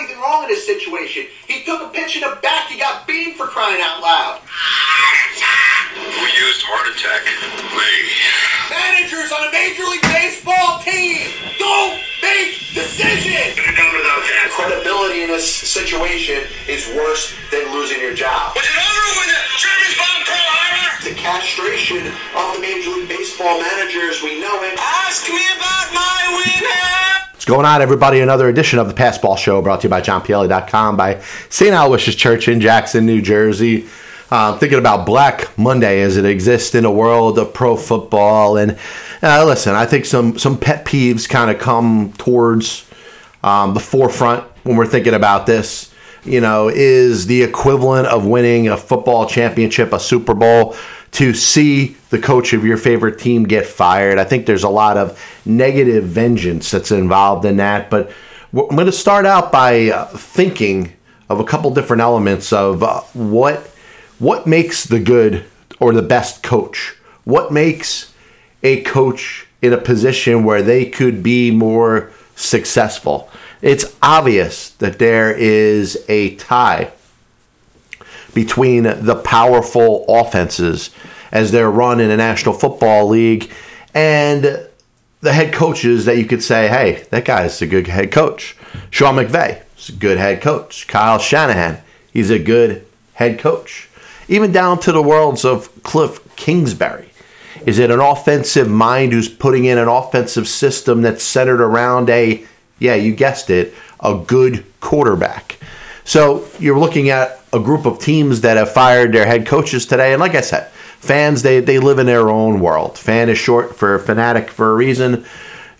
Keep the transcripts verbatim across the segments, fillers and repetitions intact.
anything wrong in this situation. He took a pitch in the back. He got beamed for crying out loud. We used heart attack. Maybe. Managers on a Major League Baseball team don't make decisions. Credibility in this situation is worse than losing your job. Was it over when the Germans bombed Pearl Harbor? The castration of the Major League Baseball managers, we know it. Ask me about my winner. What's going on, everybody? Another edition of the Passball Show brought to you by John Pielli dot com by Saint Aloysius Church in Jackson, New Jersey. Uh, thinking about Black Monday as it exists in the world of pro football. And uh, listen, I think some, some pet peeves kind of come towards um, the forefront when we're thinking about this. You know, is the equivalent of winning a football championship, a Super Bowl, to see the coach of your favorite team get fired. I think there's a lot of negative vengeance that's involved in that. But I'm going to start out by uh, thinking of a couple different elements of uh, what what makes the good or the best coach. What makes a coach in a position where they could be more successful? It's obvious that there is a tie between the powerful offenses as they're run in the National Football League and the head coaches that you could say, hey, that guy's a good head coach. Sean McVay is a good head coach. Kyle Shanahan, he's a good head coach. Even down to the worlds of Cliff Kingsbury. Is it an offensive mind who's putting in an offensive system that's centered around a, yeah, you guessed it, a good quarterback? So you're looking at a group of teams that have fired their head coaches today. And like I said, fans, they, they live in their own world. Fan is short for fanatic for a reason.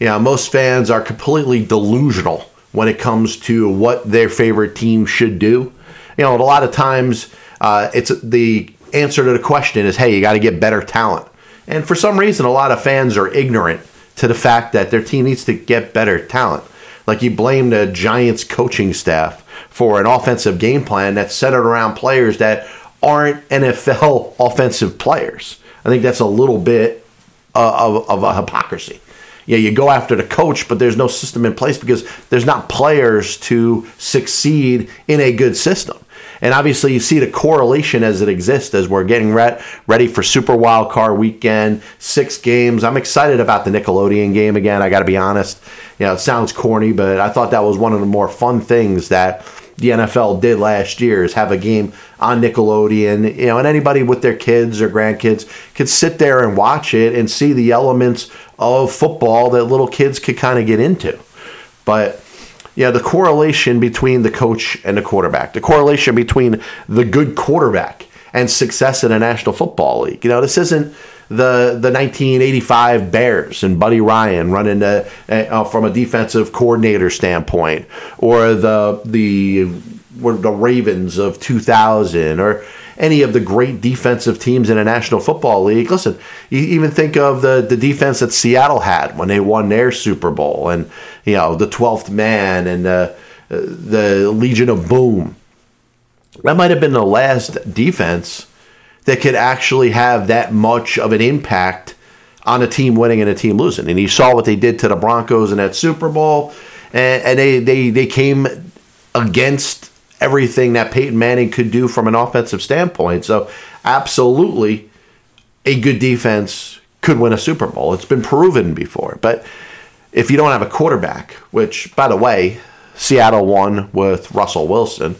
You know, most fans are completely delusional when it comes to what their favorite team should do. You know, a lot of times uh, it's the answer to the question is, hey, you got to get better talent. And for some reason, a lot of fans are ignorant to the fact that their team needs to get better talent. Like you blame the Giants coaching staff for an offensive game plan that's centered around players that aren't N F L offensive players. I think that's a little bit of, of a hypocrisy. Yeah, you go after the coach, but there's no system in place because there's not players to succeed in a good system. And obviously you see the correlation as it exists as we're getting re- ready for Super Wild Card weekend, six games. I'm excited about the Nickelodeon game again, I got to be honest. You know, it sounds corny, but I thought that was one of the more fun things that the N F L did last year is have a game on Nickelodeon. You know, and anybody with their kids or grandkids could sit there and watch it and see the elements of football that little kids could kind of get into. But yeah, the correlation between the coach and the quarterback, the correlation between the good quarterback and success in the National Football League. You know, this isn't the the nineteen eighty-five Bears and Buddy Ryan running the, uh, from a defensive coordinator standpoint, or the the the Ravens of two thousand, or any of the great defensive teams in the National Football League. Listen, you even think of the, the defense that Seattle had when they won their Super Bowl, and you know the twelfth man and the, the Legion of Boom. That might have been the last defense that could actually have that much of an impact on a team winning and a team losing. And you saw what they did to the Broncos in that Super Bowl, and, and they, they, they came against everything that Peyton Manning could do from an offensive standpoint. So absolutely a good defense could win a Super Bowl. It's been proven before. But if you don't have a quarterback, which, by the way, Seattle won with Russell Wilson,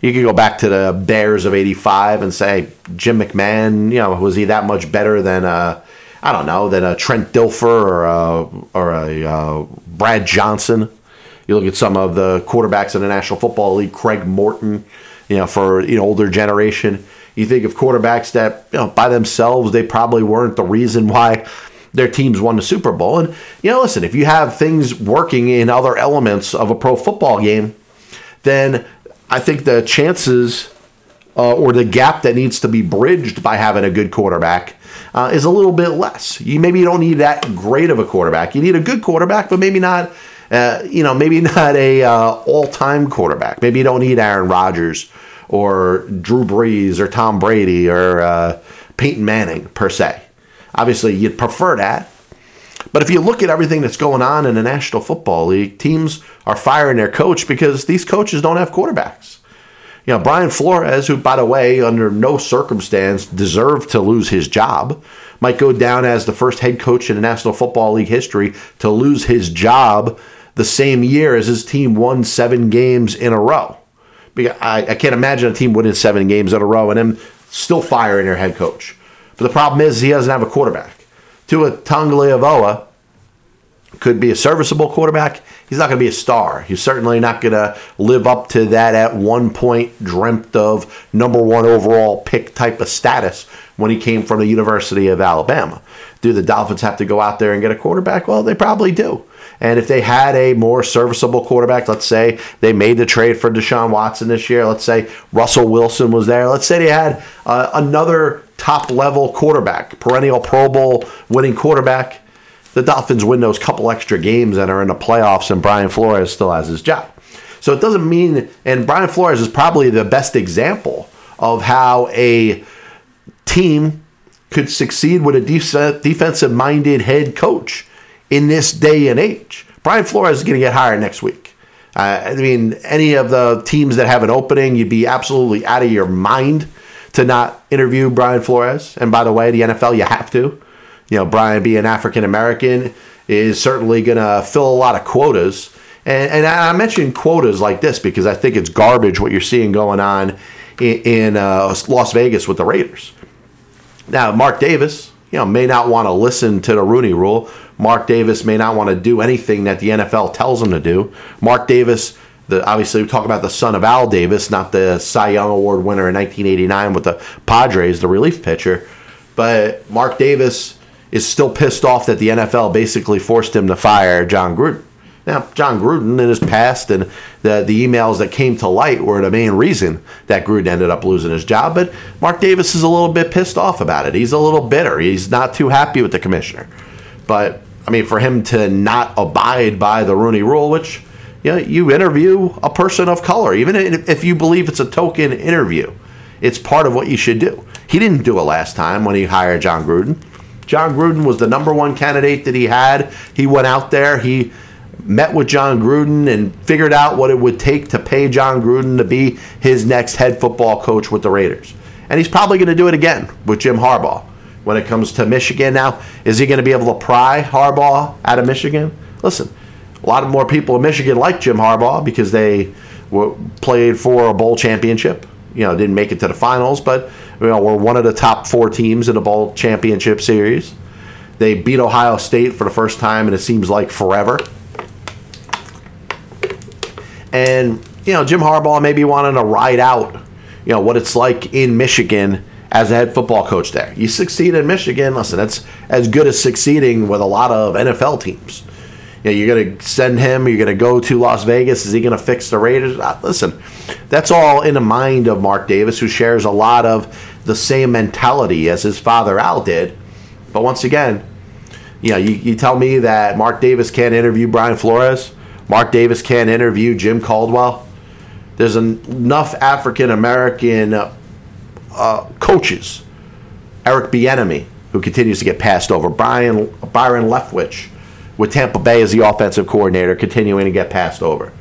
you could go back to the Bears of eighty-five and say, Jim McMahon, you know, was he that much better than, a, I don't know, than a Trent Dilfer or a, or a uh, Brad Johnson? You look at some of the quarterbacks in the National Football League, Craig Morton, you know, for you know, older generation. You think of quarterbacks that, you know, by themselves, they probably weren't the reason why their teams won the Super Bowl. And, you know, listen, if you have things working in other elements of a pro football game, then I think the chances uh, or the gap that needs to be bridged by having a good quarterback uh, is a little bit less. You maybe you don't need that great of a quarterback. You need a good quarterback, but maybe not Uh, you know, maybe not a uh, all-time quarterback. Maybe you don't need Aaron Rodgers or Drew Brees or Tom Brady or uh, Peyton Manning per se. Obviously, you'd prefer that. But if you look at everything that's going on in the National Football League, teams are firing their coach because these coaches don't have quarterbacks. You know, Brian Flores, who, by the way, under no circumstance deserved to lose his job, might go down as the first head coach in the National Football League history to lose his job the same year as his team won seven games in a row. I, I can't imagine a team winning seven games in a row and him still firing their head coach. But the problem is he doesn't have a quarterback. Tua Tagovailoa could be a serviceable quarterback. He's not going to be a star. He's certainly not going to live up to that at one point dreamt of number one overall pick type of status when he came from the University of Alabama. Do the Dolphins have to go out there and get a quarterback? Well, they probably do. And if they had a more serviceable quarterback, let's say they made the trade for Deshaun Watson this year. Let's say Russell Wilson was there. Let's say they had uh, another top-level quarterback, perennial Pro Bowl winning quarterback. The Dolphins win those couple extra games and are in the playoffs, and Brian Flores still has his job. So it doesn't mean, and Brian Flores is probably the best example of how a team could succeed with a def- defensive-minded head coach in this day and age. Brian Flores is going to get hired next week. Uh, I mean, any of the teams that have an opening, you'd be absolutely out of your mind to not interview Brian Flores. And by the way, the N F L, you have to. You know, Brian being African-American is certainly going to fill a lot of quotas. And, and I mentioned quotas like this because I think it's garbage what you're seeing going on in, in uh, Las Vegas with the Raiders. Now, Mark Davis, you know, may not want to listen to the Rooney Rule. Mark Davis may not want to do anything that the N F L tells him to do. Mark Davis, the, obviously we talk about the son of Al Davis, not the Cy Young Award winner in nineteen eighty-nine with the Padres, the relief pitcher. But Mark Davis is still pissed off that the N F L basically forced him to fire John Gruden. Now, John Gruden in his past and the, the emails that came to light were the main reason that Gruden ended up losing his job, but Mark Davis is a little bit pissed off about it. He's a little bitter. He's not too happy with the commissioner. But, I mean, for him to not abide by the Rooney Rule, which, you know, you interview a person of color, even if you believe it's a token interview, it's part of what you should do. He didn't do it last time when he hired John Gruden. John Gruden was the number one candidate that he had. He went out there. He met with John Gruden and figured out what it would take to pay John Gruden to be his next head football coach with the Raiders. And he's probably going to do it again with Jim Harbaugh when it comes to Michigan. Now, is he going to be able to pry Harbaugh out of Michigan? Listen, a lot more people in Michigan like Jim Harbaugh because they were, played for a bowl championship. You know, didn't make it to the finals, but you know, we're one of the top four teams in the bowl championship series. They beat Ohio State for the first time, and it seems like forever. And you know, Jim Harbaugh maybe wanted to ride out, you know, what it's like in Michigan as a head football coach there. You succeed in Michigan, listen, that's as good as succeeding with a lot of N F L teams. You know, you're going to send him. You're going to go to Las Vegas. Is he going to fix the Raiders? Uh, listen, that's all in the mind of Mark Davis, who shares a lot of the same mentality as his father Al did. But once again, you know, you, you tell me that Mark Davis can't interview Brian Flores. Mark Davis can't interview Jim Caldwell. There's en- enough African-American uh, uh, coaches. Eric Bieniemy, who continues to get passed over. Brian Byron Leftwich, with Tampa Bay as the offensive coordinator, continuing to get passed over.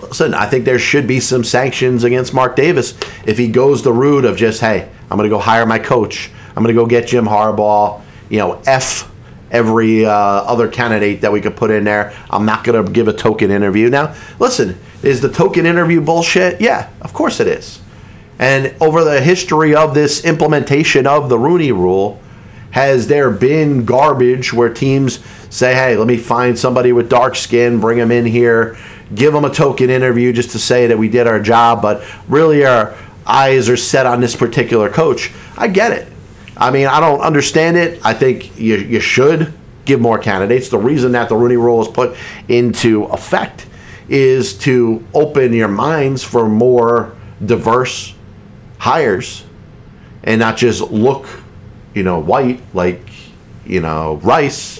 Listen, I think there should be some sanctions against Mark Davis if he goes the route of just, hey, I'm going to go hire my coach. I'm going to go get Jim Harbaugh. You know, F every uh, other candidate that we could put in there. I'm not going to give a token interview. Now, listen, is the token interview bullshit? Yeah, of course it is. And over the history of this implementation of the Rooney Rule, has there been garbage where teams say, hey, let me find somebody with dark skin, bring them in here, give them a token interview just to say that we did our job, but really our eyes are set on this particular coach? I get it. I mean, I don't understand it. I think you, you should give more candidates. The reason that the Rooney Rule is put into effect is to open your minds for more diverse hires and not just look you know, white, like, you know, rice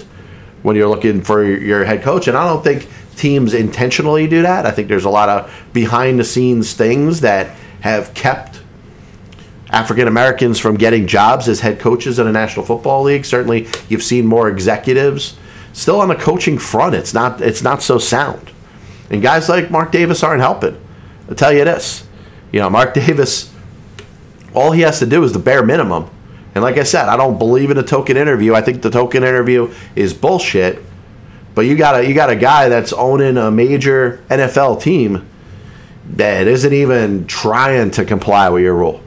when you're looking for your head coach. And I don't think teams intentionally do that. I think there's a lot of behind-the-scenes things that have kept African Americans from getting jobs as head coaches in the National Football League. Certainly, you've seen more executives. Still on the coaching front, it's not it's not so sound. And guys like Mark Davis aren't helping. I'll tell you this. You know, Mark Davis, all he has to do is the bare minimum. And like I said, I don't believe in a token interview. I think the token interview is bullshit. But you got a, you got a guy that's owning a major N F L team that isn't even trying to comply with your rule.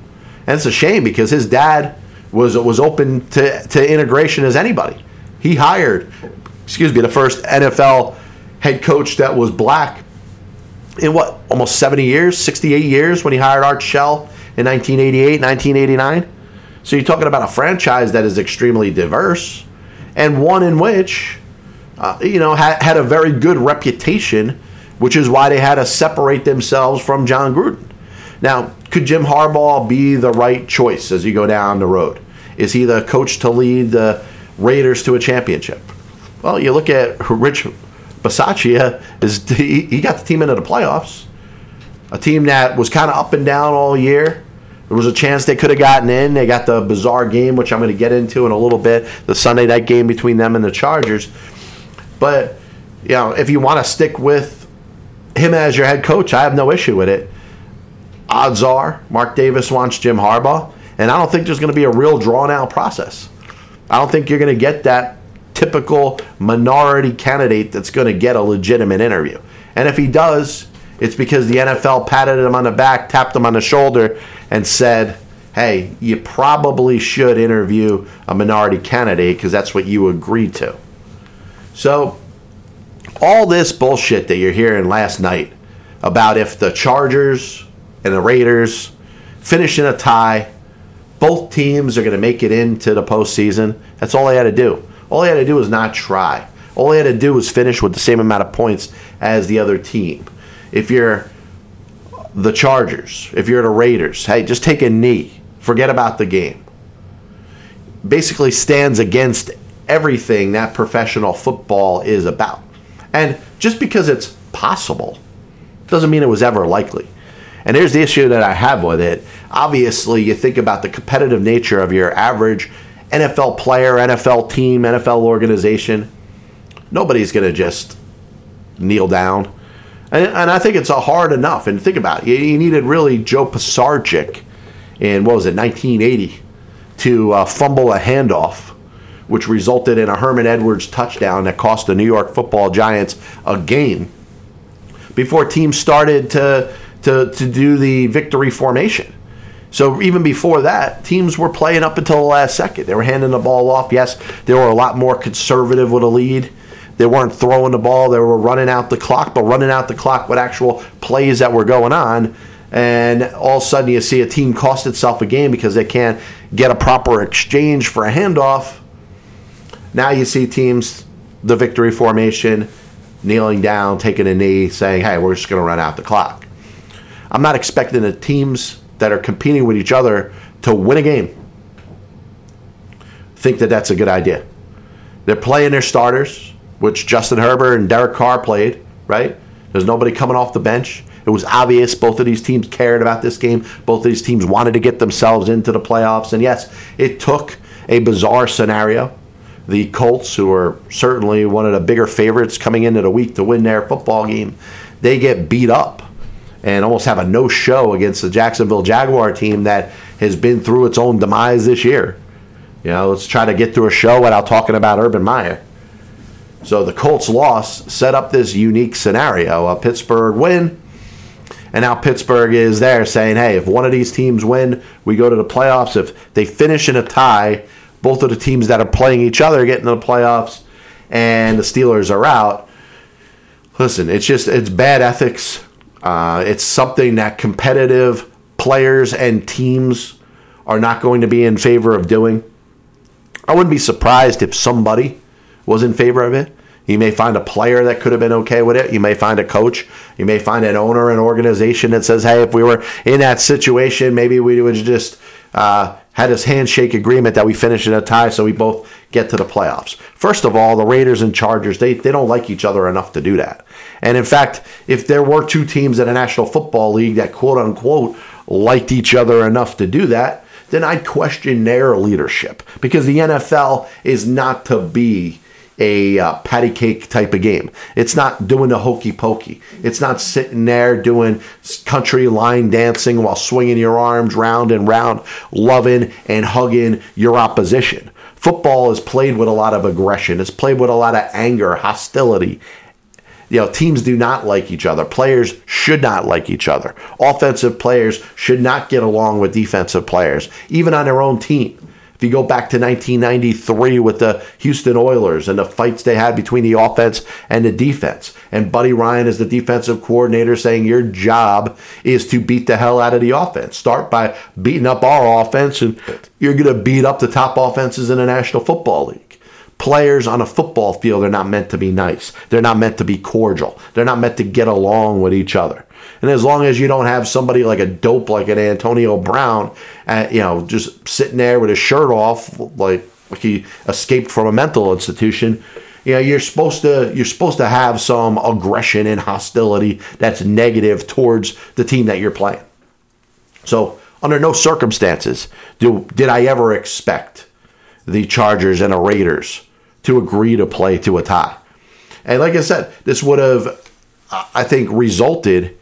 And it's a shame because his dad was was open to, to integration as anybody. He hired, excuse me, the first N F L head coach that was black in what, almost seventy years, sixty-eight years when he hired Art Shell in nineteen eighty-eight, nineteen eighty-nine. So you're talking about a franchise that is extremely diverse and one in which, uh, you know, had, had a very good reputation, which is why they had to separate themselves from John Gruden. Now, could Jim Harbaugh be the right choice as you go down the road? Is he the coach to lead the Raiders to a championship? Well, you look at Rich Bisaccia, is he got the team into the playoffs, a team that was kind of up and down all year. There was a chance they could have gotten in. They got the bizarre game, which I'm going to get into in a little bit, the Sunday night game between them and the Chargers. But, you know, if you want to stick with him as your head coach, I have no issue with it. Odds are Mark Davis wants Jim Harbaugh, and I don't think there's going to be a real drawn-out process. I don't think you're going to get that typical minority candidate that's going to get a legitimate interview. And if he does, it's because the N F L patted him on the back, tapped him on the shoulder, and said, hey, you probably should interview a minority candidate because that's what you agreed to. So all this bullshit that you're hearing last night about if the Chargers and the Raiders finish in a tie, both teams are going to make it into the postseason. That's all they had to do. All they had to do was not try. All they had to do was finish with the same amount of points as the other team. If you're the Chargers, if you're the Raiders, hey, just take a knee. Forget about the game. Basically stands against everything that professional football is about. And just because it's possible doesn't mean it was ever likely. And here's the issue that I have with it. Obviously, you think about the competitive nature of your average N F L player, N F L team, N F L organization. Nobody's going to just kneel down. And, and I think it's a hard enough. And think about it. You, you needed really Joe Pisarcik in, what was it, nineteen eighty to uh, fumble a handoff, which resulted in a Herman Edwards touchdown that cost the New York football Giants a game before teams started to to, to do the victory formation. So even before that, teams were playing up until the last second. They were handing the ball off. Yes, they were a lot more conservative with a lead. They weren't throwing the ball. They were running out the clock, but running out the clock with actual plays that were going on. And all of a sudden you see a team cost itself a game because they can't get a proper exchange for a handoff. Now you see teams, the victory formation, kneeling down, taking a knee, saying, hey, we're just going to run out the clock. I'm not expecting the teams that are competing with each other to win a game think that that's a good idea. They're playing their starters, which Justin Herbert and Derek Carr played, right? There's nobody coming off the bench. It was obvious both of these teams cared about this game. Both of these teams wanted to get themselves into the playoffs. And yes, it took a bizarre scenario. The Colts, who are certainly one of the bigger favorites coming into the week to win their football game, they get beat up and almost have a no-show against the Jacksonville Jaguar team that has been through its own demise this year. You know, let's try to get through a show without talking about Urban Meyer. So the Colts' loss set up this unique scenario, a Pittsburgh win, and now Pittsburgh is there saying, hey, if one of these teams win, we go to the playoffs. If they finish in a tie, both of the teams that are playing each other get into the playoffs, and the Steelers are out. Listen, it's just it's bad ethics. Uh, it's something that competitive players and teams are not going to be in favor of doing. I wouldn't be surprised if somebody was in favor of it. You may find a player that could have been okay with it. You may find a coach. You may find an owner, an organization that says, hey, if we were in that situation, maybe we would just uh, had this handshake agreement that we finish in a tie so we both get to the playoffs. First of all, the Raiders and Chargers, they, they don't like each other enough to do that. And in fact, if there were two teams in the National Football League that quote-unquote liked each other enough to do that, then I'd question their leadership, because the N F L is not to be a uh, patty cake type of game. It's not doing the hokey pokey. It's not sitting there doing country line dancing while swinging your arms round and round, loving and hugging your opposition. Football is played with a lot of aggression. It's played with a lot of anger, hostility. You know, teams do not like each other. Players should not like each other. Offensive players should not get along with defensive players, even on their own team. If you go back to nineteen ninety-three with the Houston Oilers and the fights they had between the offense and the defense, and Buddy Ryan is the defensive coordinator saying your job is to beat the hell out of the offense. Start by beating up our offense, and you're going to beat up the top offenses in the National Football League. Players on a football field are not meant to be nice. They're not meant to be cordial. They're not meant to get along with each other. And as long as you don't have somebody like a dope like an Antonio Brown, uh, you know, just sitting there with his shirt off, like he escaped from a mental institution, you know, you're supposed to you're supposed to have some aggression and hostility that's negative towards the team that you're playing. So under no circumstances do did I ever expect the Chargers and the Raiders to agree to play to a tie. And like I said, this would have, I think, resulted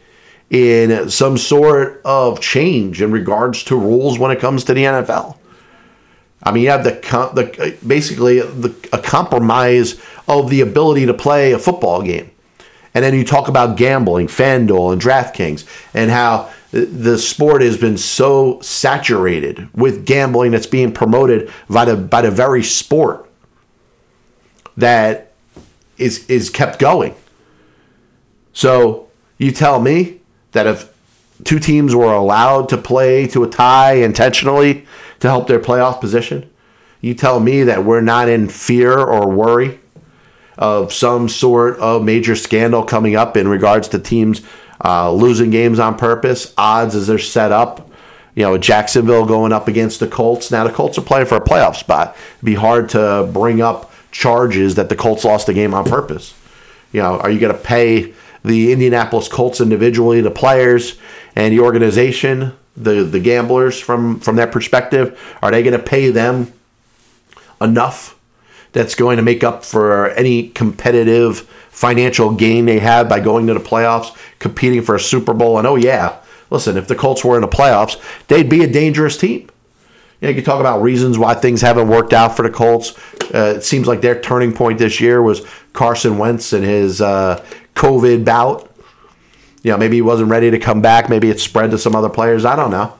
in some sort of change in regards to rules when it comes to the N F L. I mean, you have the, the basically the, a compromise of the ability to play a football game. And then you talk about gambling, FanDuel and DraftKings, and how the sport has been so saturated with gambling that's being promoted by the, by the very sport that is, is kept going. So you tell me that if two teams were allowed to play to a tie intentionally to help their playoff position, you tell me that we're not in fear or worry of some sort of major scandal coming up in regards to teams uh, losing games on purpose, odds as they're set up. You know, Jacksonville going up against the Colts. Now the Colts are playing for a playoff spot. It'd be hard to bring up charges that the Colts lost the game on purpose. You know, are you going to pay the Indianapolis Colts individually, the players and the organization, the, the gamblers from, from their perspective? Are they going to pay them enough that's going to make up for any competitive financial gain they have by going to the playoffs, competing for a Super Bowl? And oh yeah, listen, if the Colts were in the playoffs, they'd be a dangerous team. You know, you can talk about reasons why things haven't worked out for the Colts. Uh, it seems like their turning point this year was Carson Wentz and his uh, COVID bout. You know, maybe he wasn't ready to come back. Maybe it spread to some other players. I don't know.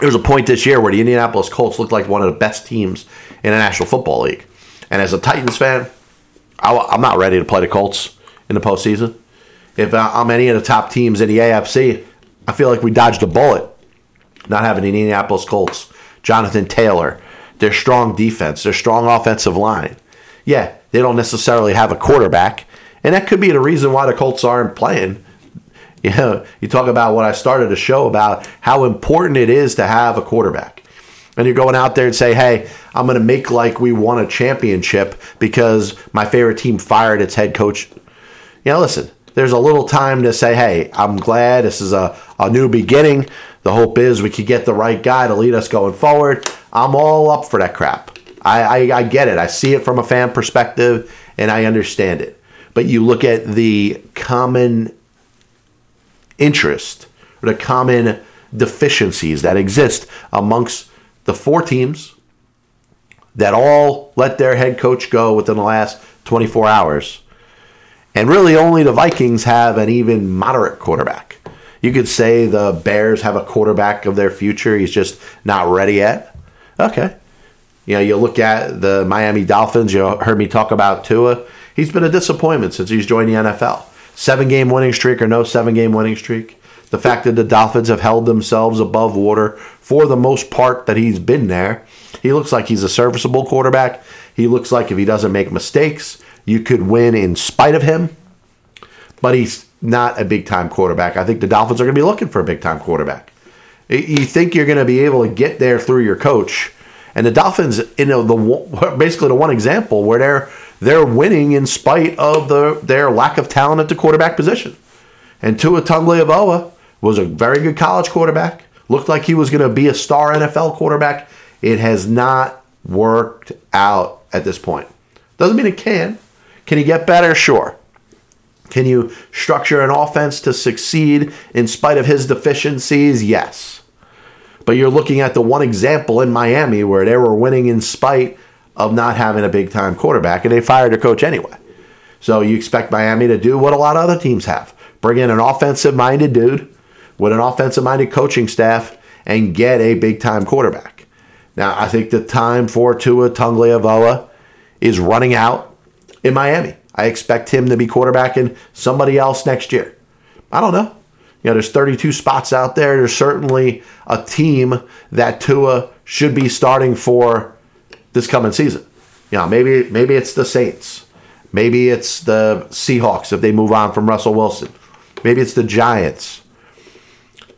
There was a point this year where the Indianapolis Colts looked like one of the best teams in the National Football League. And as a Titans fan, I, I'm not ready to play the Colts in the postseason. If I'm any of the top teams in the A F C, I feel like we dodged a bullet not having the Indianapolis Colts, Jonathan Taylor, their strong defense, their strong offensive line. Yeah, they don't necessarily have a quarterback, and that could be the reason why the Colts aren't playing. You know, you talk about what I started the show about, how important it is to have a quarterback. And you're going out there and say, hey, I'm going to make like we won a championship because my favorite team fired its head coach. You know, listen, there's a little time to say, hey, I'm glad this is a, a new beginning. The hope is we could get the right guy to lead us going forward. I'm all up for that crap. I, I, I get it. I see it from a fan perspective, and I understand it. But you look at the common interest or the common deficiencies that exist amongst the four teams that all let their head coach go within the last twenty-four hours. And really only the Vikings have an even moderate quarterback. You could say the Bears have a quarterback of their future. He's just not ready yet. Okay. You know, you look at the Miami Dolphins. You heard me talk about Tua. He's been a disappointment since he's joined the N F L. Seven-game winning streak or no seven-game winning streak. The fact that the Dolphins have held themselves above water for the most part that he's been there. He looks like he's a serviceable quarterback. He looks like if he doesn't make mistakes, you could win in spite of him. But he's not a big-time quarterback. I think the Dolphins are going to be looking for a big-time quarterback. You think you're going to be able to get there through your coach. And the Dolphins, you know, the basically the one example where they're they're winning in spite of the their lack of talent at the quarterback position. And Tua Tagovailoa was a very good college quarterback, Looked like he was going to be a star N F L quarterback. It has not worked out at this point. Doesn't mean it can. Can he get better? Sure. Can you structure an offense to succeed in spite of his deficiencies? Yes. But you're looking at the one example in Miami where they were winning in spite of not having a big-time quarterback, and they fired their coach anyway. So you expect Miami to do what a lot of other teams have. Bring in an offensive-minded dude with an offensive-minded coaching staff and get a big-time quarterback. Now, I think the time for Tua Tagovailoa is running out in Miami. I expect him to be quarterbacking somebody else next year. I don't know. You know, there's thirty-two spots out there. There's certainly a team that Tua should be starting for this coming season. You know, maybe maybe it's the Saints. Maybe it's the Seahawks if they move on from Russell Wilson. Maybe it's the Giants.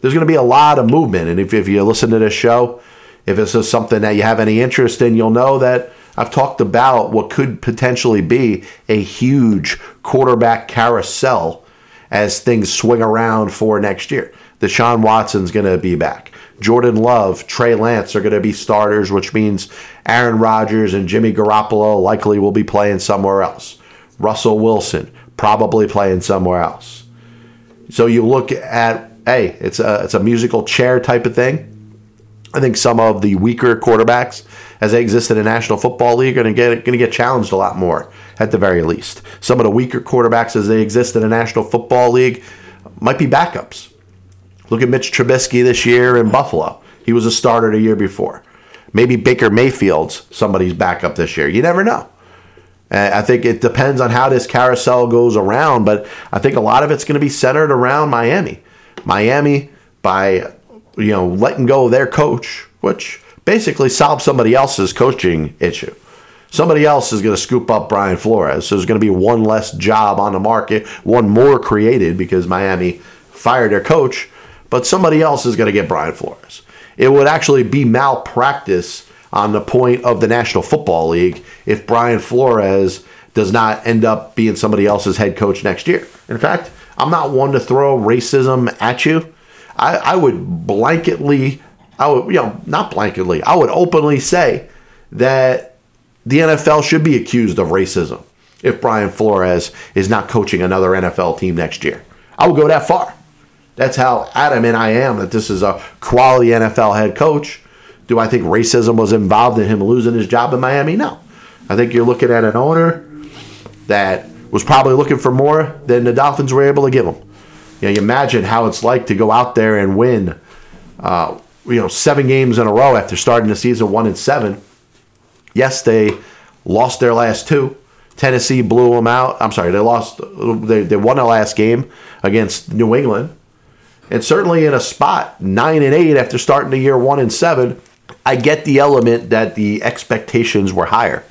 There's going to be a lot of movement. And if, if you listen to this show, if this is something that you have any interest in, you'll know that I've talked about what could potentially be a huge quarterback carousel as things swing around for next year. Deshaun Watson's going to be back. Jordan Love, Trey Lance are going to be starters, which means Aaron Rodgers and Jimmy Garoppolo likely will be playing somewhere else. Russell Wilson probably playing somewhere else. So you look at, hey, it's a, it's a musical chair type of thing. I think some of the weaker quarterbacks, as they exist in the National Football League, are going to get going to get challenged a lot more, at the very least. Some of the weaker quarterbacks, as they exist in the National Football League, might be backups. Look at Mitch Trubisky this year in Buffalo. He was a starter the year before. Maybe Baker Mayfield's somebody's backup this year. You never know. I think it depends on how this carousel goes around, but I think a lot of it's going to be centered around Miami. Miami, by you know, letting go of their coach, which basically solves somebody else's coaching issue. Somebody else is going to scoop up Brian Flores. So there's going to be one less job on the market, one more created because Miami fired their coach, but somebody else is going to get Brian Flores. It would actually be malpractice on the point of the National Football League if Brian Flores does not end up being somebody else's head coach next year. In fact, I'm not one to throw racism at you. I, I would blanketly, I would, you know, not blanketly, I would openly say that the N F L should be accused of racism if Brian Flores is not coaching another N F L team next year. I would go that far. That's how adamant I am that this is a quality N F L head coach. Do I think racism was involved in him losing his job in Miami? No. I think you're looking at an owner that was probably looking for more than the Dolphins were able to give him. You know, you imagine how it's like to go out there and win, uh, you know, seven games in a row after starting the season one and seven. Yes, they lost their last two. Tennessee blew them out. I'm sorry, they lost. They they won their last game against New England, and certainly in a spot nine and eight after starting the year one and seven. I get the element that the expectations were higher.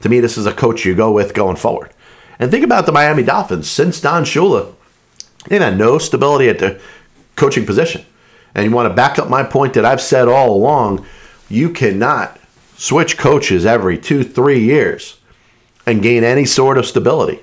To me, this is a coach you go with going forward. And think about the Miami Dolphins since Don Shula. They've had no stability at the coaching position. And you want to back up my point that I've said all along, you cannot switch coaches every two, three years and gain any sort of stability.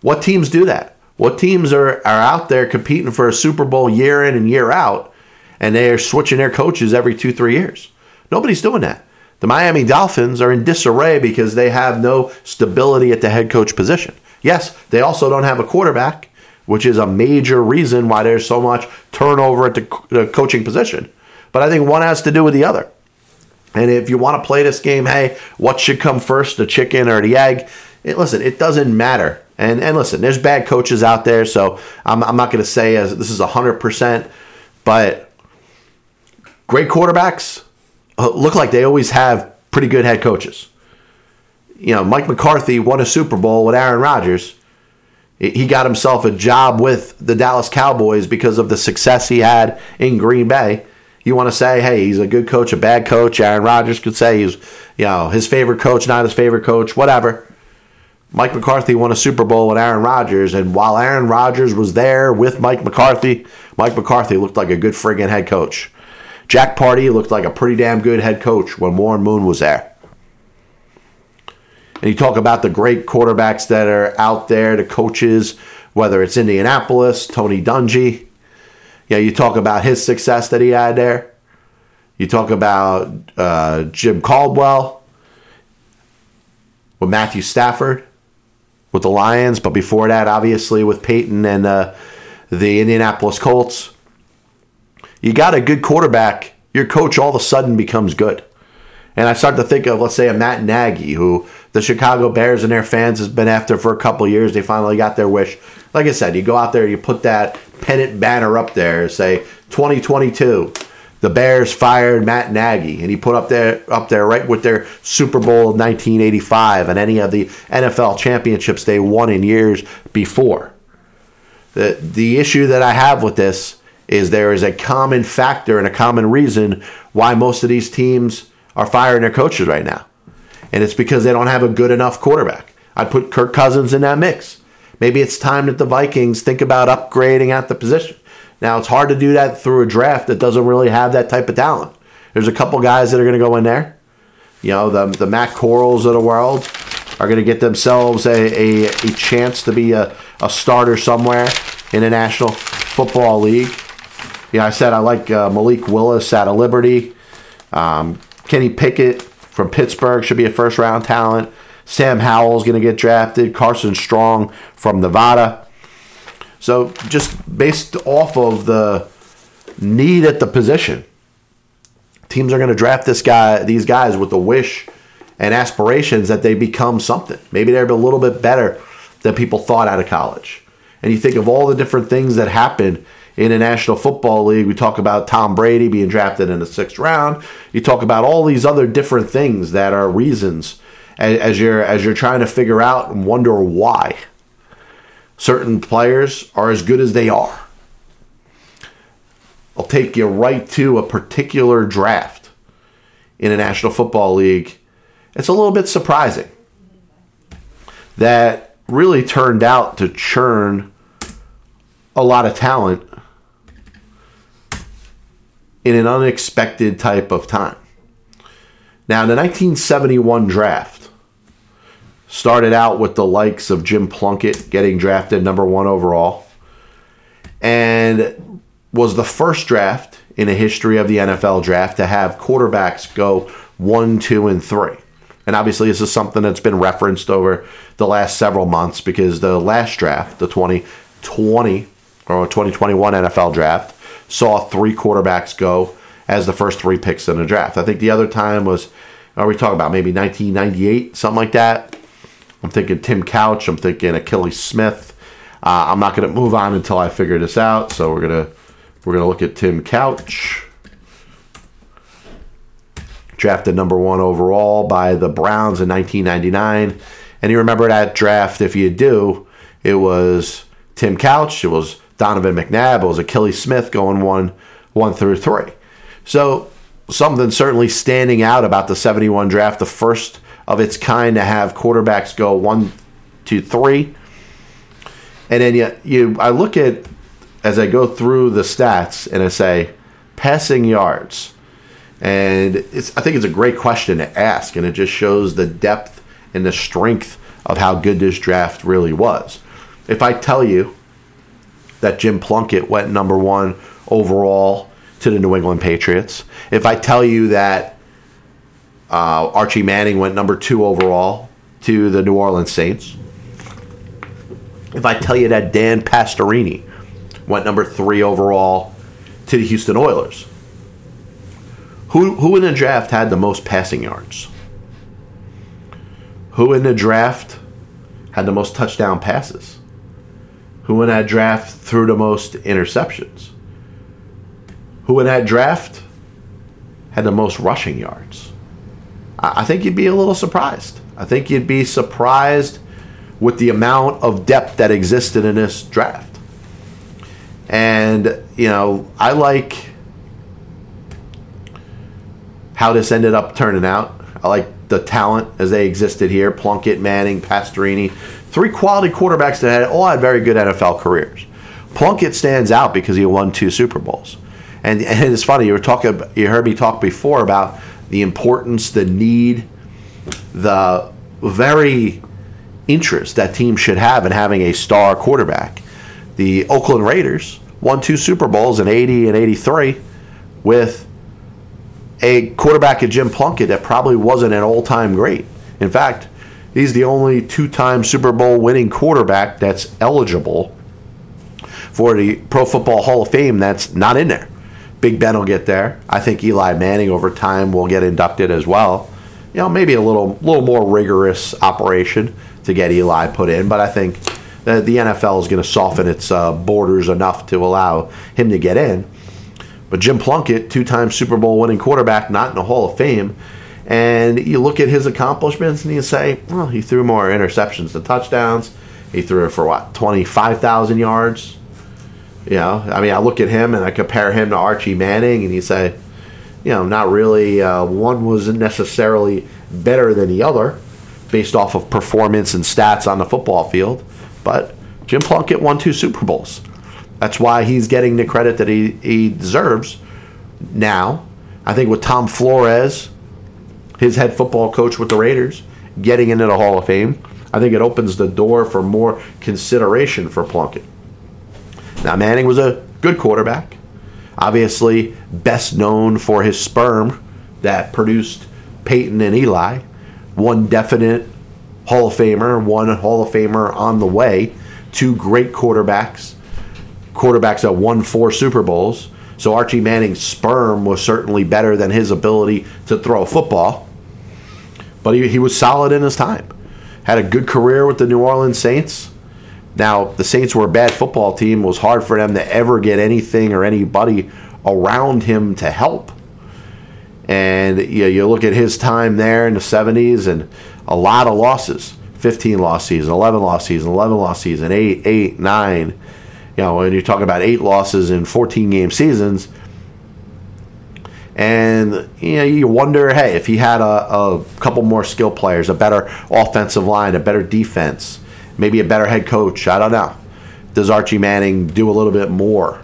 What teams do that? What teams are, are out there competing for a Super Bowl year in and year out, and they are switching their coaches every two, three years? Nobody's doing that. The Miami Dolphins are in disarray because they have no stability at the head coach position. Yes, they also don't have a quarterback, which is a major reason why there's so much turnover at the, the coaching position. But I think one has to do with the other. And if you want to play this game, hey, what should come first, the chicken or the egg? It, listen, it doesn't matter. And and listen, there's bad coaches out there, so I'm, I'm not going to say as this is one hundred percent, but great quarterbacks look like they always have pretty good head coaches. You know, Mike McCarthy won a Super Bowl with Aaron Rodgers. He got himself a job with the Dallas Cowboys because of the success he had in Green Bay. You want to say, hey, he's a good coach, a bad coach. Aaron Rodgers could say he's, you know, his favorite coach, not his favorite coach, whatever. Mike McCarthy won a Super Bowl with Aaron Rodgers, and while Aaron Rodgers was there with Mike McCarthy, Mike McCarthy looked like a good friggin' head coach. Jack Pardee looked like a pretty damn good head coach when Warren Moon was there. And you talk about the great quarterbacks that are out there, the coaches, whether it's Indianapolis, Tony Dungy, Yeah, you talk about his success that he had there. You talk about uh, Jim Caldwell with Matthew Stafford with the Lions, but before that, obviously, with Peyton and uh, the Indianapolis Colts. You got a good quarterback, your coach all of a sudden becomes good. And I start to think of, let's say, a Matt Nagy, who the Chicago Bears and their fans has been after for a couple of years. They finally got their wish. Like I said, you go out there, you put that pennant banner up there, say, twenty twenty-two. The Bears fired Matt Nagy, and he put up there up there right with their Super Bowl nineteen eighty-five and any of the N F L championships they won in years before. The, the issue that I have with this is there is a common factor and a common reason why most of these teams are firing their coaches right now. And it's because they don't have a good enough quarterback. I'd put Kirk Cousins in that mix. Maybe it's time that the Vikings think about upgrading at the position. Now, it's hard to do that through a draft that doesn't really have that type of talent. There's a couple guys that are going to go in there. You know, the, the Matt Corrals of the world are going to get themselves a, a, a chance to be a, a starter somewhere in the National Football League. You know, I said I like uh, Malik Willis out of Liberty. Um, Kenny Pickett from Pittsburgh should be a first-round talent. Sam Howell's going to get drafted. Carson Strong from Nevada. So just based off of the need at the position, teams are going to draft this guy, these guys with the wish and aspirations that they become something. Maybe they're a little bit better than people thought out of college. And you think of all the different things that happen in the National Football League. We talk about Tom Brady being drafted in the sixth round. You talk about all these other different things that are reasons as you're as you're trying to figure out and wonder why certain players are as good as they are. I'll take you right to a particular draft in the National Football League. It's a little bit surprising that really turned out to churn a lot of talent in an unexpected type of time. Now, the nineteen seventy-one draft started out with the likes of Jim Plunkett getting drafted number one overall and was the first draft in the history of the N F L draft to have quarterbacks go one, two, and three. And obviously this is something that's been referenced over the last several months because the last draft, the twenty twenty or twenty twenty-one N F L draft, saw three quarterbacks go as the first three picks in the draft. I think the other time was, are we talking about maybe nineteen ninety-eight, something like that? I'm thinking Tim Couch. I'm thinking Achilles Smith. Uh, I'm not going to move on until I figure this out. So we're gonna we're gonna look at Tim Couch, drafted number one overall by the Browns in nineteen ninety-nine. And you remember that draft? If you do, it was Tim Couch. It was Donovan McNabb. It was Achilles Smith going one one through three. So something certainly standing out about the seventy-one draft. The first of its kind to have quarterbacks go one, two, three. And then you, you, I look at, as I go through the stats, and I say, passing yards. And it's, I think it's a great question to ask, and it just shows the depth and the strength of how good this draft really was. If I tell you that Jim Plunkett went number one overall to the New England Patriots, if I tell you that Uh, Archie Manning went number two overall to the New Orleans Saints, if I tell you that Dan Pastorini went number three overall to the Houston Oilers, who who in the draft had the most passing yards? Who in the draft had the most touchdown passes? Who in that draft threw the most interceptions? Who in that draft had the most rushing yards? I think you'd be a little surprised. I think you'd be surprised with the amount of depth that existed in this draft. And, you know, I like how this ended up turning out. I like the talent as they existed here. Plunkett, Manning, Pastorini, three quality quarterbacks that had all had very good N F L careers. Plunkett stands out because he won two Super Bowls. And, and it's funny, you were talking, you heard me talk before about the importance, the need, the very interest that teams should have in having a star quarterback. The Oakland Raiders won two Super Bowls in eighty and eighty-three with a quarterback at Jim Plunkett that probably wasn't an all-time great. In fact, he's the only two-time Super Bowl winning quarterback that's eligible for the Pro Football Hall of Fame that's not in there. Big Ben will get there. I think Eli Manning over time will get inducted as well. You know, maybe a little little more rigorous operation to get Eli put in, but I think that the N F L is going to soften its uh, borders enough to allow him to get in. But Jim Plunkett, two-time Super Bowl winning quarterback, not in the Hall of Fame, and you look at his accomplishments and you say, well, he threw more interceptions than touchdowns. He threw it for, what, twenty-five thousand yards? You know, I mean, I look at him and I compare him to Archie Manning and you say, you know, not really. Uh, one wasn't necessarily better than the other based off of performance and stats on the football field. But Jim Plunkett won two Super Bowls. That's why he's getting the credit that he, he deserves now. I think with Tom Flores, his head football coach with the Raiders, getting into the Hall of Fame, I think it opens the door for more consideration for Plunkett. Now, Manning was a good quarterback. Obviously, best known for his sperm that produced Peyton and Eli. One definite Hall of Famer, one Hall of Famer on the way. Two great quarterbacks, quarterbacks that won four Super Bowls. So Archie Manning's sperm was certainly better than his ability to throw a football. But he, he was solid in his time. Had a good career with the New Orleans Saints. Now, the Saints were a bad football team. It was hard for them to ever get anything or anybody around him to help. And you know, you look at his time there in the seventies and a lot of losses. fifteen loss season, eleven loss season, eleven loss season, eight, eight, nine. You know, when you're talking about eight losses in fourteen-game seasons. And you know, you wonder, hey, if he had a, a couple more skill players, a better offensive line, a better defense, maybe a better head coach. I don't know. Does Archie Manning do a little bit more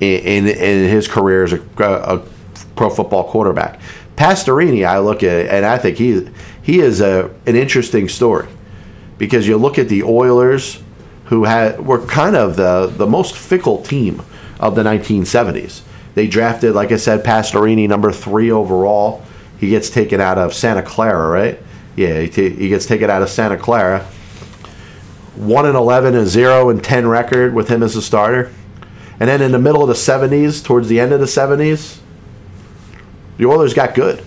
in in, in his career as a, a pro football quarterback? Pastorini, I look at it, and I think he he is a an interesting story because you look at the Oilers, who had were kind of the, the most fickle team of the nineteen seventies. They drafted, like I said, Pastorini, number three overall. He gets taken out of Santa Clara, right? Yeah, he, t- he gets taken out of Santa Clara. one and eleven, a zero and ten record with him as a starter. And then in the middle of the seventies, towards the end of the seventies, the Oilers got good.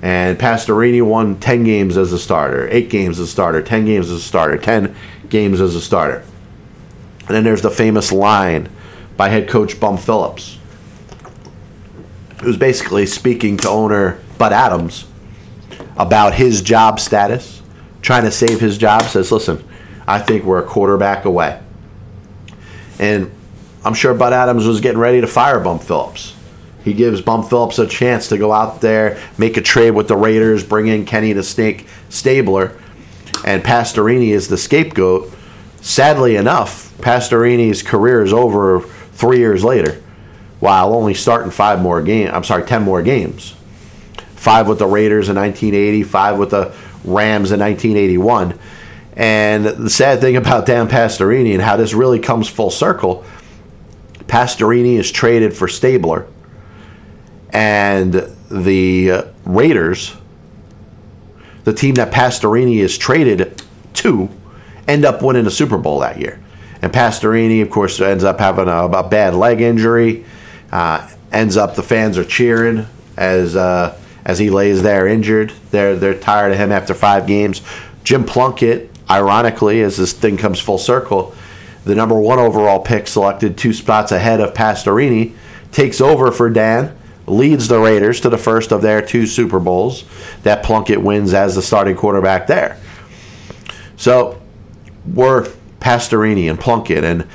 And Pastorini won ten games as a starter, eight games as a starter, ten games as a starter, ten games as a starter. And then there's the famous line by head coach Bum Phillips, who's basically speaking to owner Bud Adams about his job status, trying to save his job, says, listen, I think we're a quarterback away. And I'm sure Bud Adams was getting ready to fire Bum Phillips. He gives Bum Phillips a chance to go out there, make a trade with the Raiders, bring in Kenny the Snake Stabler, and Pastorini is the scapegoat. Sadly enough, Pastorini's career is over three years later, while only starting five more games. I'm sorry, ten more games. Five with the Raiders in nineteen eighty, five with the Rams in nineteen eighty-one. And the sad thing about Dan Pastorini and how this really comes full circle, Pastorini is traded for Stabler, and the Raiders, the team that Pastorini is traded to, end up winning the Super Bowl that year. And Pastorini, of course, ends up having a, a bad leg injury, uh, ends up the fans are cheering as uh, as he lays there injured. They're, they're tired of him after five games. Jim Plunkett, ironically, as this thing comes full circle, the number one overall pick, selected two spots ahead of Pastorini, takes over for Dan, leads the Raiders to the first of their two Super Bowls that Plunkett wins as the starting quarterback there. So were Pastorini and Plunkett and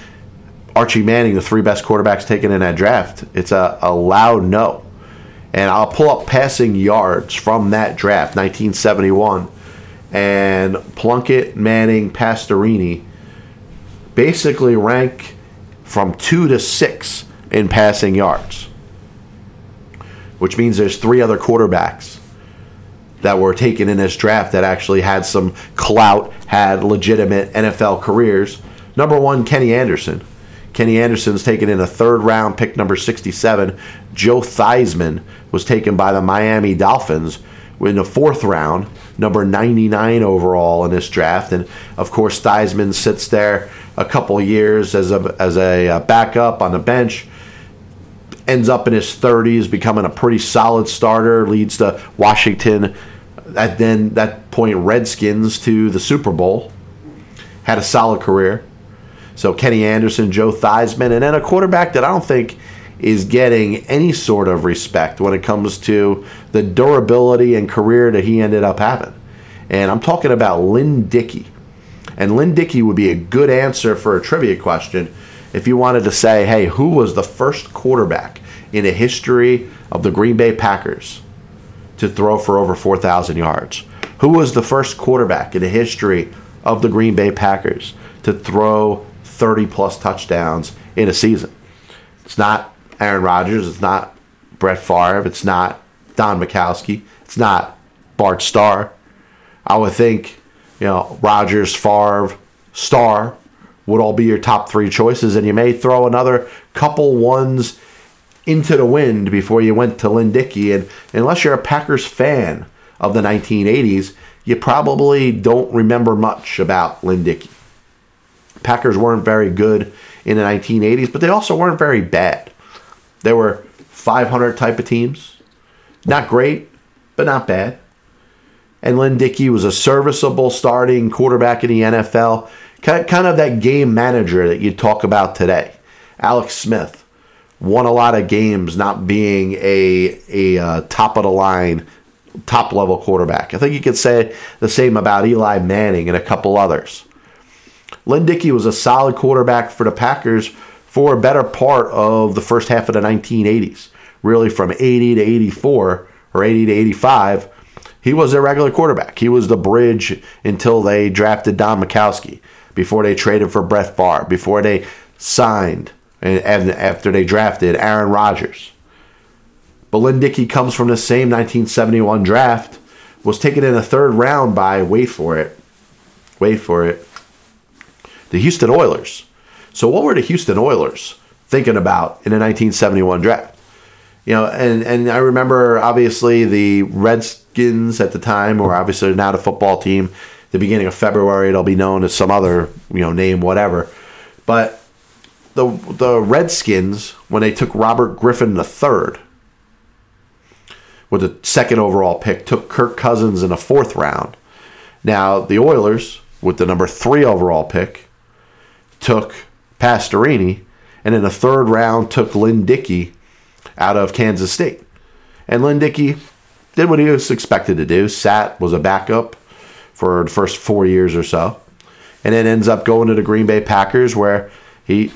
Archie Manning the three best quarterbacks taken in that draft? It's a, a loud no. And I'll pull up passing yards from that draft, nineteen seventy-one. And Plunkett, Manning, Pastorini basically rank from two to six in passing yards, which means there's three other quarterbacks that were taken in this draft that actually had some clout, had legitimate N F L careers. Number one, Kenny Anderson. Kenny Anderson's taken in a third round pick, number sixty-seven. Joe Theismann was taken by the Miami Dolphins in the fourth round, number ninety-nine overall in this draft. And, of course, Theismann sits there a couple years as a, as a backup on the bench, ends up in his thirties, becoming a pretty solid starter, leads the Washington, at then that point, Redskins to the Super Bowl. Had a solid career. So Kenny Anderson, Joe Theismann, and then a quarterback that I don't think is getting any sort of respect when it comes to the durability and career that he ended up having. And I'm talking about Lynn Dickey. And Lynn Dickey would be a good answer for a trivia question if you wanted to say, hey, who was the first quarterback in the history of the Green Bay Packers to throw for over four thousand yards? Who was the first quarterback in the history of the Green Bay Packers to throw thirty-plus touchdowns in a season? It's not Aaron Rodgers. It's not Brett Favre. It's not Don Majkowski. It's not Bart Starr. I would think, you know, Rodgers, Favre, Starr would all be your top three choices, and you may throw another couple ones into the wind before you went to Lynn Dickey. And unless you're a Packers fan of the nineteen eighties, you probably don't remember much about Lynn Dickey. Packers weren't very good in the nineteen eighties, but they also weren't very bad. They were five hundred type of teams. Not great, but not bad. And Lynn Dickey was a serviceable starting quarterback in the N F L, kind of that game manager that you talk about today. Alex Smith won a lot of games not being a, a uh, top-of-the-line, top-level quarterback. I think you could say the same about Eli Manning and a couple others. Lynn Dickey was a solid quarterback for the Packers for a better part of the first half of the nineteen eighties. Really from eighty to eighty-four or eighty to eighty-five, he was their regular quarterback. He was the bridge until they drafted Don Majkowski, before they traded for Brett Favre, before they signed and after they drafted Aaron Rodgers. But Lynn Dickey comes from the same nineteen seventy-one draft, was taken in the third round by, wait for it, wait for it, the Houston Oilers. So what were the Houston Oilers thinking about in the nineteen seventy-one draft? You know, and, and I remember obviously the Redskins at the time, or obviously now the football team, the beginning of February, it'll be known as some other, you know, name, whatever. But the the Redskins, when they took Robert Griffin the third with the second overall pick, took Kirk Cousins in the fourth round. Now the Oilers, with the number three overall pick, took Pastorini, and in the third round took Lynn Dickey out of Kansas State. And Lynn Dickey did what he was expected to do, sat, was a backup for the first four years or so, and then ends up going to the Green Bay Packers, where he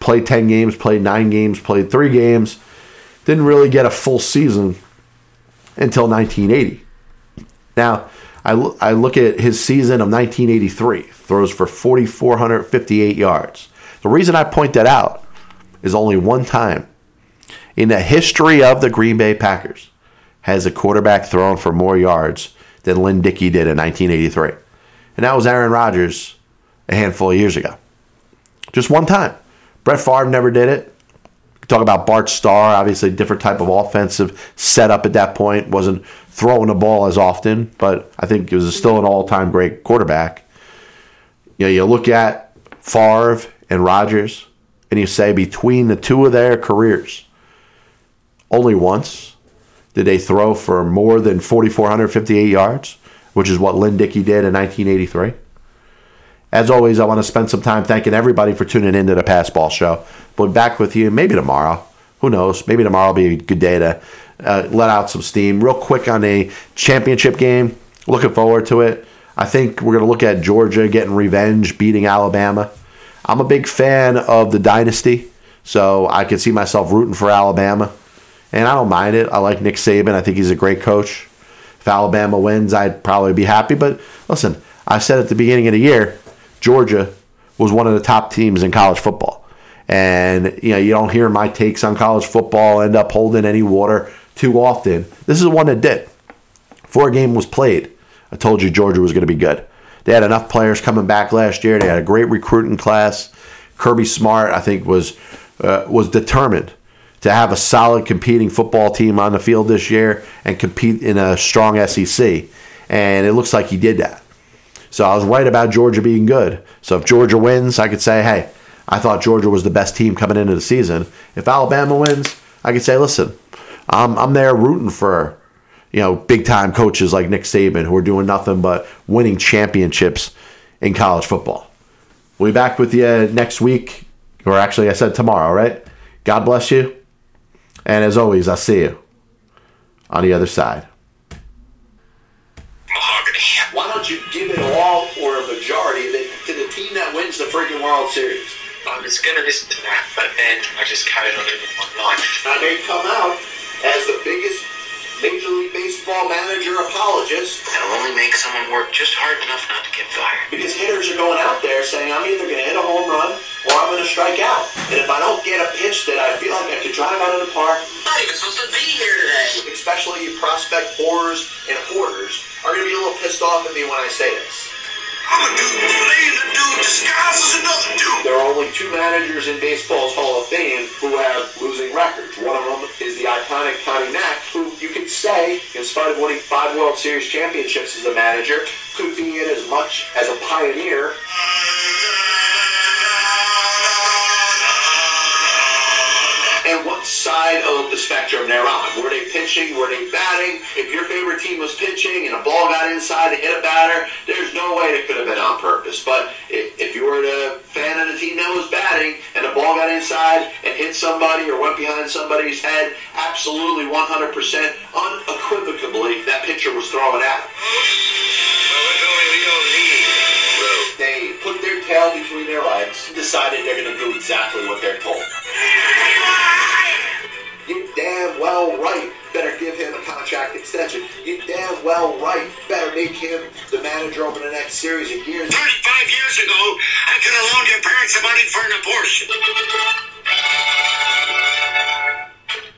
played ten games, played nine games, played three games, didn't really get a full season until nineteen eighty. Now, I look at his season of nineteen eighty-three, throws for four thousand four hundred fifty-eight yards. The reason I point that out is only one time in the history of the Green Bay Packers has a quarterback thrown for more yards than Lynn Dickey did in nineteen eighty-three. And that was Aaron Rodgers a handful of years ago. Just one time. Brett Favre never did it. Talk about Bart Starr, obviously different type of offensive setup at that point. Wasn't throwing the ball as often, but I think it was still an all-time great quarterback. You know, you look at Favre and Rodgers, and you say between the two of their careers, only once did they throw for more than four thousand four hundred fifty-eight yards, which is what Lynn Dickey did in nineteen eighty-three. As always, I want to spend some time thanking everybody for tuning in to the Passball Show. We'll be back with you maybe tomorrow. Who knows? Maybe tomorrow will be a good day to uh, let out some steam. Real quick on a championship game. Looking forward to it. I think we're going to look at Georgia getting revenge, beating Alabama. I'm a big fan of the dynasty, so I can see myself rooting for Alabama. And I don't mind it. I like Nick Saban. I think he's a great coach. If Alabama wins, I'd probably be happy. But listen, I said at the beginning of the year, Georgia was one of the top teams in college football. And, you know, you don't hear my takes on college football end up holding any water too often. This is one that did. Before a game was played, I told you Georgia was going to be good. They had enough players coming back last year. They had a great recruiting class. Kirby Smart, I think, was uh, was determined to have a solid competing football team on the field this year and compete in a strong S E C. And it looks like he did that. So I was right about Georgia being good. So if Georgia wins, I could say, hey, I thought Georgia was the best team coming into the season. If Alabama wins, I could say, listen, I'm, I'm there rooting for, you know, big-time coaches like Nick Saban who are doing nothing but winning championships in college football. We'll be back with you next week, or actually I said tomorrow, right? God bless you. And as always, I'll see you on the other side. Why don't you give it all or a majority that, to the team that wins the freaking World Series? I was going to listen to that, but then I just carried on living my life. I may come out as the biggest Major League Baseball manager apologist. That'll only make someone work just hard enough not to get fired. Because hitters are going out there saying, I'm either going to hit a home run or I'm going to strike out. And if I don't get a pitch that I feel like I could drive out of the park, I'm not even supposed to be here today. Especially you prospect whores and hoarders are going to be a little pissed off at me when I say this. I'm a dude who believes a dude disguised as another dude. There are only two managers in baseball's Hall of Fame who have losing records. One of them is the iconic Connie Mack, who you could say, in spite of winning five World Series championships as a manager, could be in as much as a pioneer and what side of the spectrum they're on. Were they pitching? Were they batting? If your favorite team was pitching and a ball got inside and hit a batter, there's no way it could have been on purpose. But if, if you were a fan of the team that was batting and the ball got inside and hit somebody or went behind somebody's head, absolutely one hundred percent, unequivocally, that pitcher was throwing at him. Well, we're going, we don't need. They put their tail between their legs and decided they're going to do exactly what they're told. You damn well right better give him a contract extension. You damn well right better make him the manager over the next series of years. thirty-five years ago, I could have loaned your parents the money for an abortion.